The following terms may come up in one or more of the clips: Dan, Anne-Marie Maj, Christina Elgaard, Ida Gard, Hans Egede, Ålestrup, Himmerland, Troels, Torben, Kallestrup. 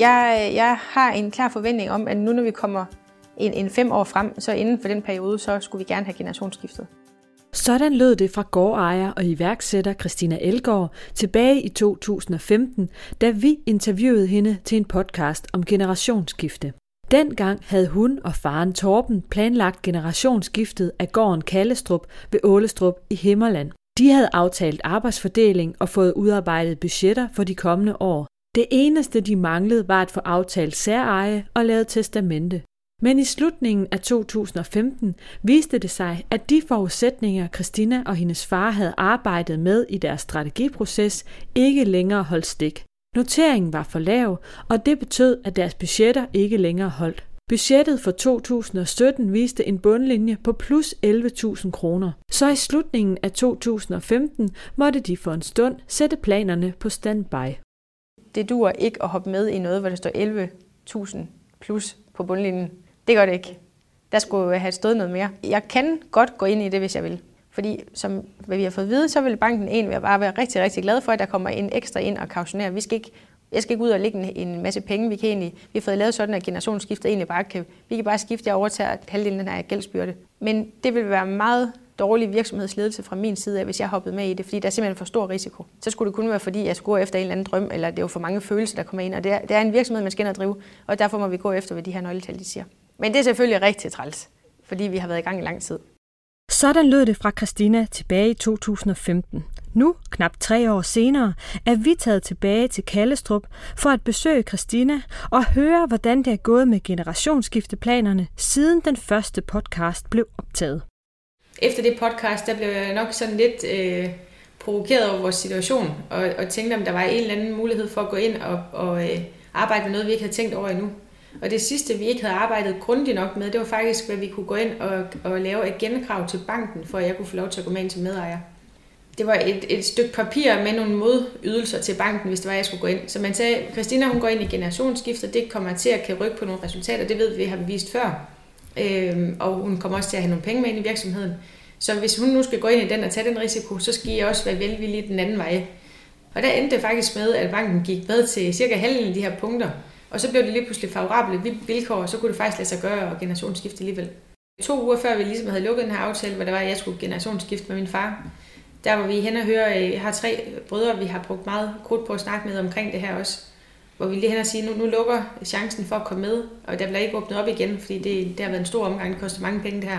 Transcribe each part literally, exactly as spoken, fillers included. jeg, jeg har en klar forventning om, at nu når vi kommer en, en fem år frem, så inden for den periode, så skulle vi gerne have generationsskiftet. Sådan lød det fra gårdejer og iværksætter Christina Elgaard tilbage i to tusind og femten, da vi interviewede hende til en podcast om generationsskifte. Dengang havde hun og faren Torben planlagt generationsskiftet af gården Kallestrup ved Ålestrup i Himmerland. De havde aftalt arbejdsfordeling og fået udarbejdet budgetter for de kommende år. Det eneste, de manglede, var at få aftalt særeje og lavet testamente. Men i slutningen af to tusind og femten viste det sig, at de forudsætninger, Christina og hendes far havde arbejdet med i deres strategiproces, ikke længere holdt stik. Noteringen var for lav, og det betød, at deres budgetter ikke længere holdt. Budgettet for to tusind og sytten viste en bundlinje på plus elleve tusind kroner. Så i slutningen af to tusind og femten måtte de for en stund sætte planerne på standby. Det duer ikke at hoppe med i noget, hvor der står elleve tusind plus på bundlinjen. Det gør det ikke. Der skulle have stået noget mere. Jeg kan godt gå ind i det, hvis jeg vil. Fordi som vi har fået at vide, så vil banken egentlig bare være rigtig, rigtig glad for, at der kommer en ekstra ind og kautionerer. Vi skal ikke, jeg skal ikke ud og lægge en, en masse penge. Vi, kan egentlig, vi har fået lavet sådan, at generationsskiftet egentlig bare kan, vi kan bare skifte, jeg overtager halvdelen af den her gældsbyrde. Men det vil være meget dårlig virksomhedsledelse fra min side af, hvis jeg hoppede med i det, fordi der er simpelthen for stor risiko. Så skulle det kun være, fordi jeg skulle gå efter en eller anden drøm, eller det er jo for mange følelser, der kommer ind. Og det er, det er en virksomhed, man skal ind og drive, og derfor må vi gå efter, hvad de her nøgletal de siger. Men det er selvfølgelig rigtig træls, fordi vi har været i gang i lang tid. Sådan lød det fra Christina tilbage i to tusind og femten. Nu, knap tre år senere, er vi taget tilbage til Kallestrup for at besøge Christina og høre, hvordan det er gået med generationsskifteplanerne, siden den første podcast blev optaget. Efter det podcast, der blev jeg nok sådan lidt øh, provokeret over vores situation, og, og tænkte, om der var en eller anden mulighed for at gå ind og, og øh, arbejde med noget, vi ikke havde tænkt over endnu. Og det sidste, vi ikke havde arbejdet grundigt nok med, det var faktisk, hvad vi kunne gå ind og, og lave et genkrav til banken, for at jeg kunne få lov til at gå med ind som medejer. Det var et, et stykke papir med nogle modydelser til banken, hvis det var, jeg skulle gå ind. Så man sagde, Christina, hun går ind i generationsskift, og det kommer til at kan rykke på nogle resultater, det ved vi, har vi vist før. Øhm, og hun kommer også til at have nogle penge med ind i virksomheden. Så hvis hun nu skal gå ind i den og tage den risiko, så skal I også være velvillige den anden vej. Og der endte det faktisk med, at banken gik med til cirka halvdelen af de her punkter. Og så blev det lige pludselig favorable vilkår, og så kunne det faktisk lade sig gøre og generationsskifte alligevel. To uger før vi ligesom havde lukket den her aftale, hvor der var, at jeg skulle generationsskifte med min far, der var vi hen og høre, jeg har tre brødre, vi har brugt meget krudt på at snakke med omkring det her også. Hvor vi lige hen og sige, nu, nu lukker chancen for at komme med, og der bliver ikke åbnet op igen, fordi det, det har været en stor omgang, det koster mange penge det her.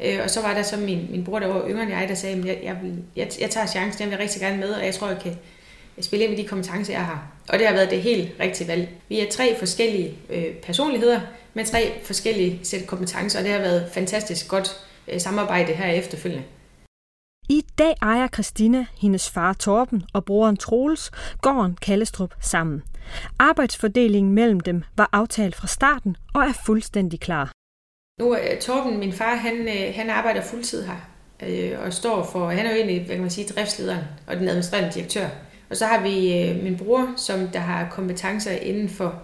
Øh, og så var der så min, min bror, der var yngre end jeg, der sagde, at jeg, jeg, jeg, jeg tager chancen, jeg vil rigtig gerne med, og jeg tror, jeg kan spille ind med de kompetencer, jeg har. Og det har været det helt rigtige valg. Vi er tre forskellige øh, personligheder med tre forskellige sæt kompetencer, og det har været fantastisk godt øh, samarbejde her efterfølgende. I dag ejer Christina, hendes far Torben og broren Troels gården Kallestrup sammen. Arbejdsfordelingen mellem dem var aftalt fra starten og er fuldstændig klar. Nu er Torben, min far, han, han arbejder fuldtid her øh, og står for, han er jo egentlig, hvad kan man sige, driftslederen og den administrerende direktør. Og så har vi øh, min bror, som der har kompetencer inden for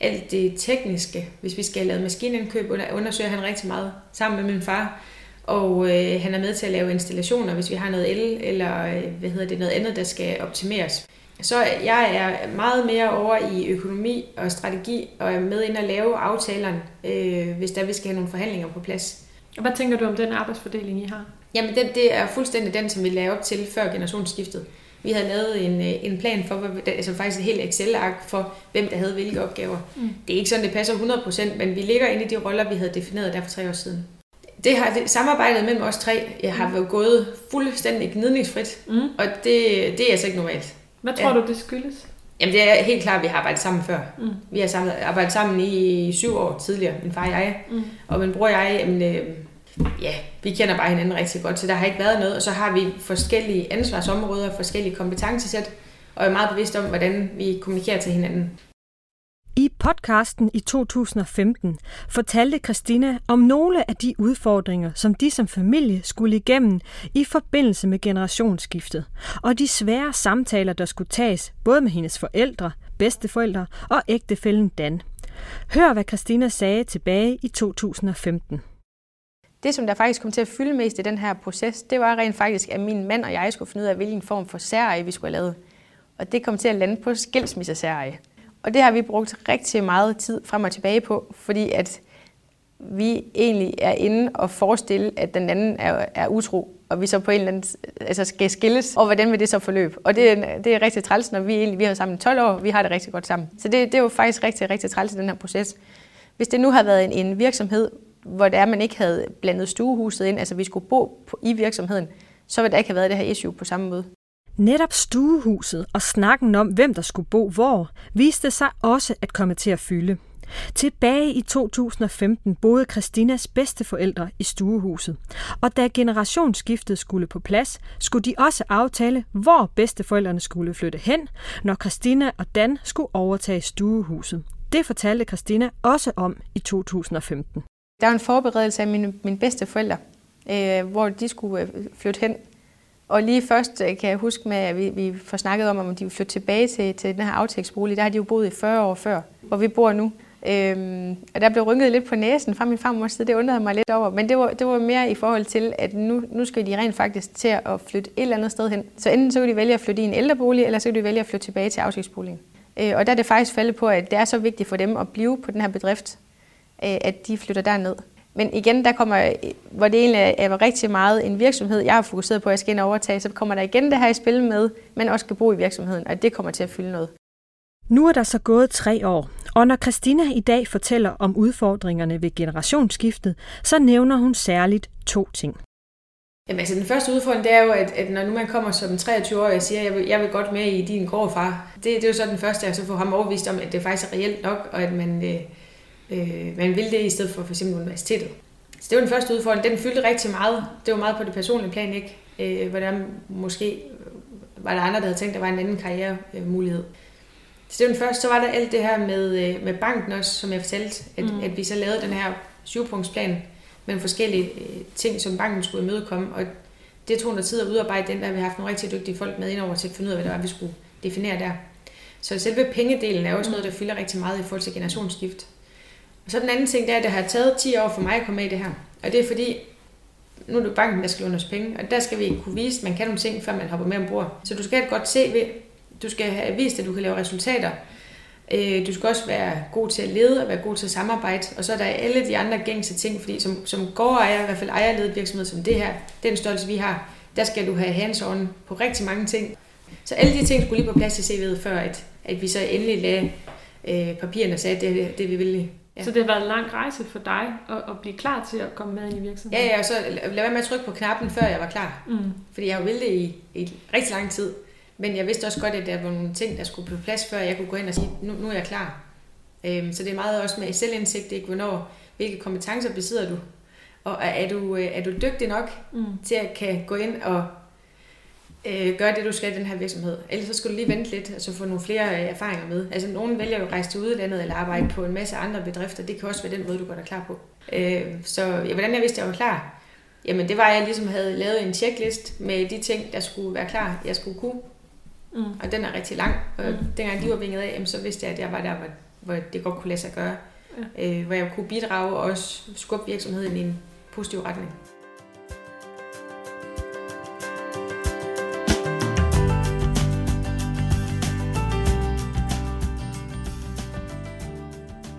alt det tekniske. Hvis vi skal lave maskinindkøb, undersøger han rigtig meget sammen med min far. Og øh, han er med til at lave installationer, hvis vi har noget el eller øh, hvad hedder det, noget andet, der skal optimeres. Så jeg er meget mere over i økonomi og strategi og er med ind at lave aftalerne, øh, hvis der vi skal have nogle forhandlinger på plads. Og hvad tænker du om den arbejdsfordeling, I har? Jamen det, det er fuldstændig den, som vi lavede op til før generationsskiftet. Vi havde lavet en, en plan for, altså faktisk et helt Excel-ark for, hvem der havde hvilke opgaver. Mm. Det er ikke sådan, det passer hundrede procent, men vi ligger inde i de roller, vi havde defineret der for tre år siden. Det har det, samarbejdet mellem os tre jeg har været gået fuldstændig gnidningsfrit, mm. og det, det er altså ikke normalt. Hvad tror ja. du, det skyldes? Jamen det er helt klart, at vi har arbejdet sammen før. Mm. Vi har arbejdet sammen i syv år tidligere, min far og jeg. Mm. Og min bror og jeg, jamen, øh, ja, vi kender bare hinanden rigtig godt, så der har ikke været noget. Og så har vi forskellige ansvarsområder, forskellige kompetencesæt, og er meget bevidst om, hvordan vi kommunikerer til hinanden. I podcasten i to tusind og femten fortalte Christina om nogle af de udfordringer, som de som familie skulle igennem i forbindelse med generationsskiftet, og de svære samtaler, der skulle tages både med hendes forældre, bedsteforældre og ægtefællen Dan. Hør, hvad Christina sagde tilbage i to tusind og femten. Det, som der faktisk kom til at fylde mest i den her proces, det var rent faktisk, at min mand og jeg skulle finde ud af, hvilken form for særeje vi skulle have lavet. Og det kom til at lande på skilsmissesæreje. Og det har vi brugt rigtig meget tid frem og tilbage på, fordi at vi egentlig er inde og forestille, at den anden er, er utro, og vi så på en eller anden altså skal skilles, og hvordan vil det så forløbe? Og det er, det er rigtig træls, når vi egentlig vi har sammen tolv år, vi har det rigtig godt sammen. Så det, det er jo faktisk rigtig, rigtig træls i den her proces. Hvis det nu havde været en, en virksomhed, hvor det er, man ikke havde blandet stuehuset ind, altså vi skulle bo på, i virksomheden, så ville der ikke have været det her issue på samme måde. Netop stuehuset og snakken om, hvem der skulle bo hvor, viste sig også at komme til at fylde. Tilbage i to tusind og femten boede Christinas bedsteforældre i stuehuset, og da generationsskiftet skulle på plads, skulle de også aftale, hvor bedsteforældrene skulle flytte hen, når Christina og Dan skulle overtage stuehuset. Det fortalte Christina også om i to tusind og femten. Der var en forberedelse af mine, mine bedsteforældre, øh, hvor de skulle øh, flytte hen. Og lige først kan jeg huske, med, at vi, vi får snakket om, om de vil flytte tilbage til, til den her aftægtsbolig. Der har de jo boet i fyrre år før, hvor vi bor nu. Øhm, og der blev rynket lidt på næsen fra min farmors side. Det undrede mig lidt over. Men det var, det var mere i forhold til, at nu, nu skal de rent faktisk til at flytte et eller andet sted hen. Så enten så kan de vælge at flytte i en ældrebolig, eller så kan de vælge at flytte tilbage til aftægtsboligen. Øh, og der er det faktisk faldet på, at det er så vigtigt for dem at blive på den her bedrift, øh, at de flytter derned. Men igen, der kommer, hvor det egentlig er rigtig meget en virksomhed, jeg har fokuseret på, at jeg skal ind og overtage, så kommer der igen det her i spil med, men også skal bo i virksomheden, og det kommer til at fylde noget. Nu er der så gået tre år, og når Christina i dag fortæller om udfordringerne ved generationsskiftet, så nævner hun særligt to ting. Jamen altså, den første udfordring, det er jo, at, at når nu man kommer som treogtyve-årig og siger, jeg vil, jeg vil godt med i din gård, far, det, det er jo så den første, at så får ham overbevist om, at det faktisk er reelt nok, og at man... Øh, Øh, man ville det i stedet for for eksempel universitetet. Så det var den første udfordring. Den fyldte rigtig meget. Det var meget på det personlige plan, ikke? Øh, hvordan måske var der andre, der havde tænkt, der var en anden karrieremulighed. Så det var den første. Så var der alt det her med, med banken også, som jeg fortalte, at, mm. at vi så lavede den her syvpunktsplan med forskellige ting, som banken skulle imødekomme. Og det tog noget tid at udarbejde den, der vi har haft nogle rigtig dygtige folk med indover til at finde ud af, hvad det var, vi skulle definere der. Så selve pengedelen er også noget, der fylder rigtig meget i forhold til generationsskift. Og så den anden ting, det er, at det har taget ti år for mig at komme med i det her. Og det er fordi, nu er det banken, der skal låne os penge, og der skal vi kunne vise, at man kan nogle ting, før man hopper med ombord. Så du skal have et godt C V, du skal have vist, at du kan lave resultater, du skal også være god til at lede og være god til at samarbejde, og så er der alle de andre gængse ting, fordi som, som gårdejer, i hvert fald ejerledet virksomhed som det her, den størrelse vi har, der skal du have hands-on på rigtig mange ting. Så alle de ting skulle lige på plads i C V'et, før at, at vi så endelig lagde øh, papirerne og sagde, at det er det, vi ville. Ja. Så det har været en lang rejse for dig at, at blive klar til at komme med ind i virksomheden? Ja, ja, og så lad være med at trykke på knappen, før jeg var klar. Mm. Fordi jeg jo ville det i, i rigtig lang tid. Men jeg vidste også godt, at der var nogle ting, der skulle på plads, før jeg kunne gå ind og sige, nu, nu er jeg klar. Øhm, så det er meget også med selvindsigt, ikke? Hvornår, hvilke kompetencer besidder du? Og er du, er du dygtig nok mm. til at kan gå ind og øh, gøre det, du skal i den her virksomhed? Ellers så skal du lige vente lidt, og så få nogle flere erfaringer med. Altså, nogen vælger jo at rejse til udlandet eller arbejde på en masse andre bedrifter. Det kan også være den måde, du går dig klar på. Øh, så ja, hvordan jeg vidste, at jeg var klar? Jamen, det var, at jeg ligesom havde lavet en checklist med de ting, der skulle være klar, jeg skulle kunne. Mm. Og den er rigtig lang. Og mm. dengang de var vinget af, så vidste jeg, at jeg var der, hvor det godt kunne lade sig gøre. Ja. Øh, hvor jeg kunne bidrage og også skubbe virksomheden i en positiv retning.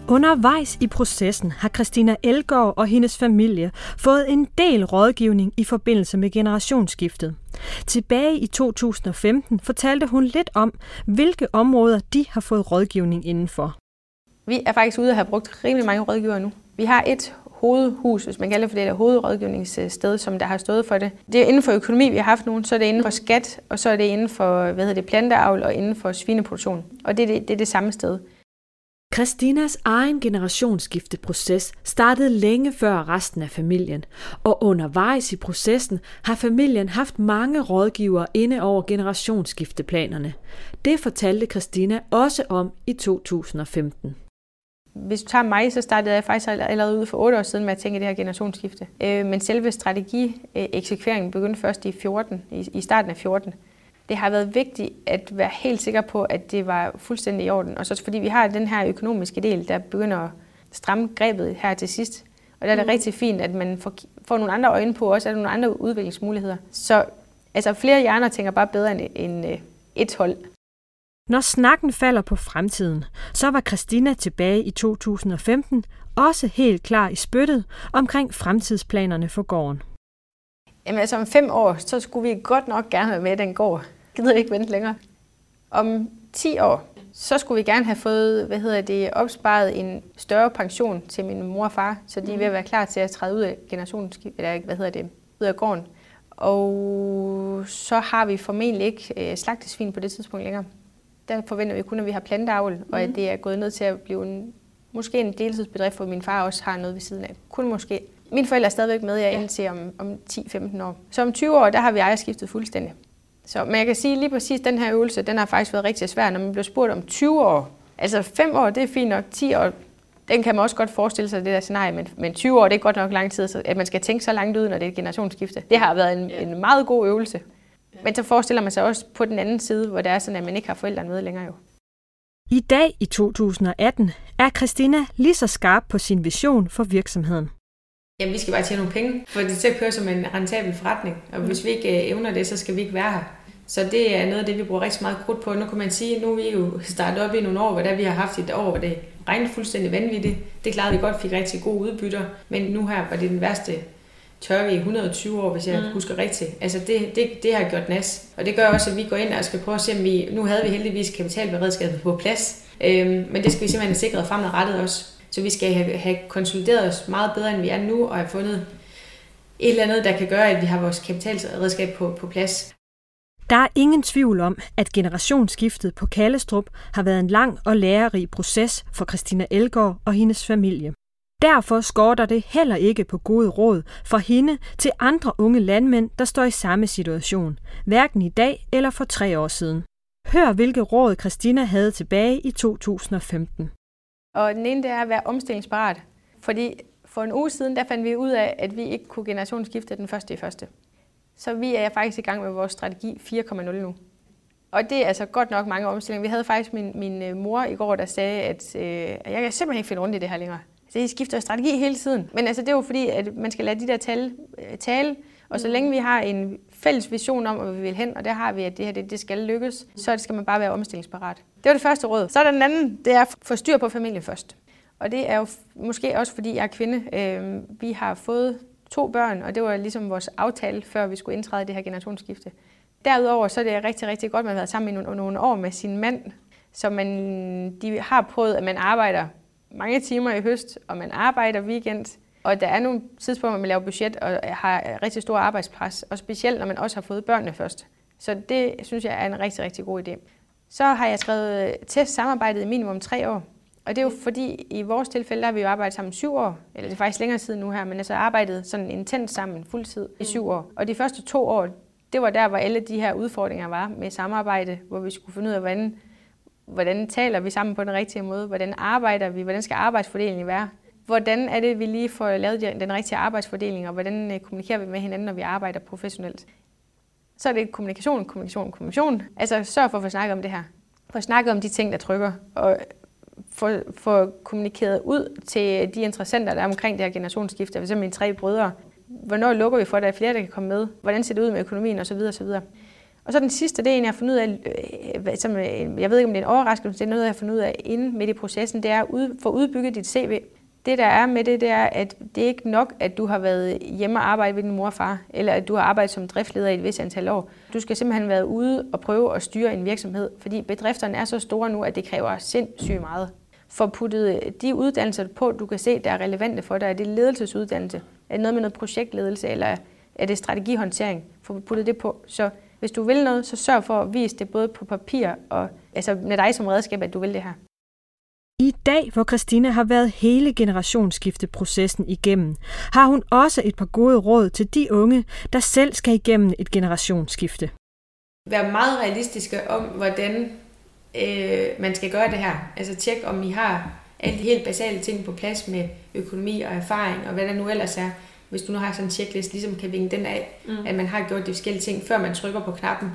Undervejs i processen har Christina Elgaard og hendes familie fået en del rådgivning i forbindelse med generationsskiftet. Tilbage i to tusind og femten fortalte hun lidt om, hvilke områder de har fået rådgivning indenfor. Vi er faktisk ude og have brugt rimelig mange rådgivere nu. Vi har et hovedhus, hvis man kalder for det der hovedrådgivningssted, som der har stået for det. Det er inden for økonomi, vi har haft nogen, så er det inden for skat, og så er det inden for hvad hedder det, planteavl og inden for svineproduktion. Og det er det, det, er det samme sted. Christinas egen generationsskifteproces startede længe før resten af familien, og undervejs i processen har familien haft mange rådgivere inde over generationsskifteplanerne. Det fortalte Christina også om i to tusind og femten. Hvis du tager mig, så startede jeg faktisk allerede ude for otte år siden med at tænke det her generationsskifte. Men selve strategieksekveringen begyndte først i fjorten, i starten af fjorten. Det har været vigtigt at være helt sikker på, at det var fuldstændig i orden. Og så fordi vi har den her økonomiske del, der begynder at stramme grebet her til sidst. Og der er det mm. rigtig fint, at man får nogle andre øjne på, og også er der nogle andre udviklingsmuligheder. Så altså, flere hjerner tænker bare bedre end, end et hold. Når snakken falder på fremtiden, så var Christina tilbage i to tusind og femten også helt klar i spyttet omkring fremtidsplanerne for gården. Jamen altså om fem år, så skulle vi godt nok gerne være med i den gård. Gider ikke vente længere. Om ti år, så skulle vi gerne have fået, hvad hedder det, opsparet en større pension til min mor og far, så de er ved at være klar til at træde ud af generationsskiftet, eller hvad hedder det, ud af gården. Og så har vi formentlig ikke slagtesvin på det tidspunkt længere. Der forventer vi kun, at vi har planteavl, og at det er gået ned til at blive en, måske en deltidsbedrift, hvor min far også har noget ved siden af. Kun måske. Mine forældre er stadigvæk med jer indtil om, om ti til femten år. Så om tyve år, der har vi ejerskiftet fuldstændig. Så, men jeg kan sige lige præcis, den her øvelse, den har faktisk været rigtig svær, når man bliver spurgt om tyve år. Altså fem år, det er fint nok. ti år, den kan man også godt forestille sig, det der scenarie. Men, men tyve år, det er godt nok lang tid, at man skal tænke så langt ud, når det er et generationsskifte. Det har været en, yeah. en meget god øvelse. Men så forestiller man sig også på den anden side, hvor det er sådan, at man ikke har forældrene med længere jo. I dag i to tusind og atten er Christina lige så skarp på sin vision for virksomheden. Jamen, vi skal bare tjene nogle penge, for det skal køre som en rentabel forretning. Og mm. hvis vi ikke evner det, så skal vi ikke være her. Så det er noget af det, vi bruger rigtig meget krudt på. Nu kan man sige, at nu er vi jo startet op i nogle år, hvor der vi har haft et år, hvor det regnede fuldstændig vanvittigt. Det klarede vi godt, fik rigtig gode udbytter, men nu her var det den værste tør vi i et hundrede og tyve år, hvis jeg mm. husker rigtigt. Altså det, det, det har gjort nas. Og det gør også, at vi går ind og skal prøve at se, om vi... Nu havde vi heldigvis kapitalberedskabet på plads, øhm, men det skal vi simpelthen have sikret fremadrettet også. Så vi skal have, have konsolideret os meget bedre, end vi er nu, og have fundet et eller andet, der kan gøre, at vi har vores kapitalredskab på, på plads. Der er ingen tvivl om, at generationsskiftet på Kallestrup har været en lang og lærerig proces for Christina Elgaard og hendes familie. Derfor skorter det heller ikke på gode råd fra hende til andre unge landmænd, der står i samme situation, hverken i dag eller for tre år siden. Hør, hvilke råd Christina havde tilbage i to tusind og femten. Og den ene, det er at være omstillingsparat. Fordi for en uge siden, der fandt vi ud af, at vi ikke kunne generationsskifte den første i første. Så vi er faktisk i gang med vores strategi fire punkt nul nu. Og det er altså godt nok mange omstillinger. Vi havde faktisk min, min mor i går, der sagde, at øh, jeg kan simpelthen ikke finde rundt i det her længere. Så I skifter strategi hele tiden. Men altså, det er jo fordi, at man skal lade de der tale, tale. Og så længe vi har en fælles vision om, hvor vi vil hen, og der har vi, at det her det, det skal lykkes, så skal man bare være omstillingsparat. Det var det første råd. Så er den anden, det er at få styr på familien først. Og det er jo måske også, fordi jeg er kvinde. Vi har fået to børn, og det var ligesom vores aftale, før vi skulle indtræde i det her generationsskifte. Derudover så er det rigtig, rigtig godt, at man har været sammen i nogle år med sin mand, så man, de har prøvet, at man arbejder mange timer i høst, og man arbejder weekend, og der er nogle tidspunkter, hvor man laver budget og har rigtig stor arbejdspres, og specielt når man også har fået børnene først. Så det synes jeg er en rigtig, rigtig god idé. Så har jeg skrevet test samarbejdet i minimum tre år, og det er jo fordi i vores tilfælde, der har vi jo arbejdet sammen syv år, eller det er faktisk længere siden nu her, men altså arbejdet sådan intens sammen fuldtid i syv år. Og de første to år, det var der, hvor alle de her udfordringer var med samarbejde, hvor vi skulle finde ud af, hvordan Hvordan taler vi sammen på den rigtige måde? Hvordan arbejder vi? Hvordan skal arbejdsfordelingen være? Hvordan er det, vi lige får lavet den rigtige arbejdsfordeling, og hvordan kommunikerer vi med hinanden, når vi arbejder professionelt? Så er det kommunikation, kommunikation, kommunikation. Altså sørg for at få snakket om det her. Få snakket om de ting, der trykker, og få, få kommunikeret ud til de interessenter, der er omkring det her generationsskifte, f.eks. mine tre brødre. Hvornår lukker vi for, at der er flere, der kan komme med? Hvordan ser det ud med økonomien osv. osv.? Og så den sidste, det er en, jeg har fundet ud af, som, jeg ved ikke, om det er en overraskelse, det er noget, jeg har fundet ud af inde midt i processen, det er at ud, få udbygget dit C V. Det, der er med det, det er, at det er ikke nok, at du har været hjemme og arbejdet ved din mor og far, eller at du har arbejdet som driftsleder i et vist antal år. Du skal simpelthen være ude og prøve at styre en virksomhed, fordi bedrifterne er så store nu, at det kræver sindssygt meget. Få puttet de uddannelser på, du kan se, der er relevante for dig. Er det ledelsesuddannelse? Er det noget med noget projektledelse? Eller er det strategihåndtering? Få puttet det på, så... Hvis du vil noget, så sørg for at vise det både på papir og altså med dig som redskab, at du vil det her. I dag, hvor Christina har været hele generationsskifteprocessen igennem, har hun også et par gode råd til de unge, der selv skal igennem et generationsskifte. Vær meget realistiske om, hvordan øh, man skal gøre det her. Altså tjek, om I har alle de helt basale ting på plads med økonomi og erfaring og hvad der nu ellers er. Hvis du nu har sådan en checklist, ligesom kan vinge den af, mm. at man har gjort de forskellige ting, før man trykker på knappen.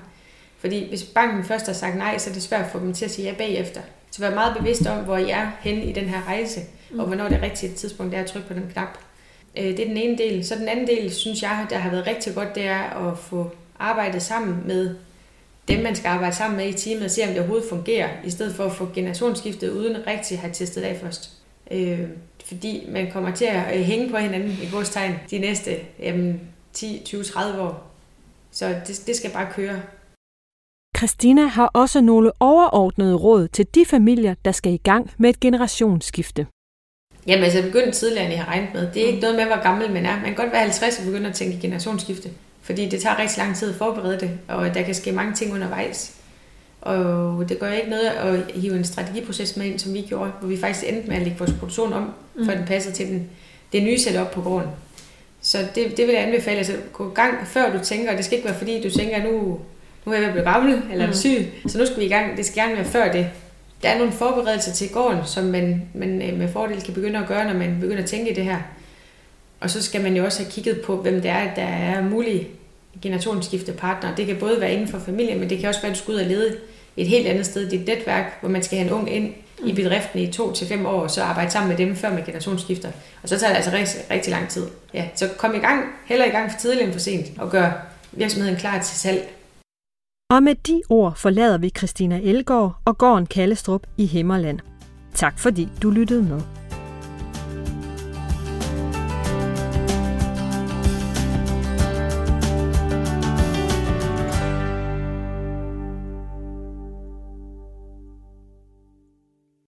Fordi hvis banken først har sagt nej, så er det svært at få dem til at sige ja bagefter. Så vær meget bevidst om, hvor I er henne i den her rejse, mm. og hvornår det rigtige tidspunkt er at trykke på den knap. Det er den ene del. Så den anden del, synes jeg, der har været rigtig godt, det er at få arbejdet sammen med dem, man skal arbejde sammen med i teamet og se, om det overhovedet fungerer, i stedet for at få generationsskiftet uden rigtig at have testet af først. Øh, fordi man kommer til at hænge på hinanden i vores tegn de næste jamen, ti, tyve, tredive år. Så det, det skal bare køre. Christina har også nogle overordnede råd til de familier, der skal i gang med et generationsskifte. Jamen altså begynde tidligere, end I har regnet med. Det er ikke noget med, hvor gammel man er. Man kan godt være halvtreds og begynde at tænke generationsskifte. Fordi det tager rigtig lang tid at forberede det, og der kan ske mange ting undervejs. Og det gør ikke noget at hive en strategiproces med ind, som vi gjorde, hvor vi faktisk endte med at lægge vores produktion om, for at den passer til den, det nye setup på gården. Så det, det vil jeg anbefale. Altså gå i gang, før du tænker, og det skal ikke være fordi, du tænker, nu, nu er jeg blevet gammel eller mm. syg, så nu skal vi i gang. Det skal gerne være før det. Der er nogle forberedelser til gården, som man, man med fordel kan begynde at gøre, når man begynder at tænke i det her. Og så skal man jo også have kigget på, hvem det er, der er mulige generationsskiftepartnere. Det kan både være inden for familien, men det kan også være, at du skal ud og lede et helt andet sted, dit netværk, hvor man skal have en ung ind i bedriften i to til fem år, og så arbejde sammen med dem, før man generationsskifter. Og så tager det altså rigtig, rigtig lang tid. Ja, så kom i gang, hellere i gang for tidligt end for sent, og gør virksomheden klar til salg. Og med de ord forlader vi Christina Elgaard og gården Kallestrup i Himmerland. Tak fordi du lyttede med.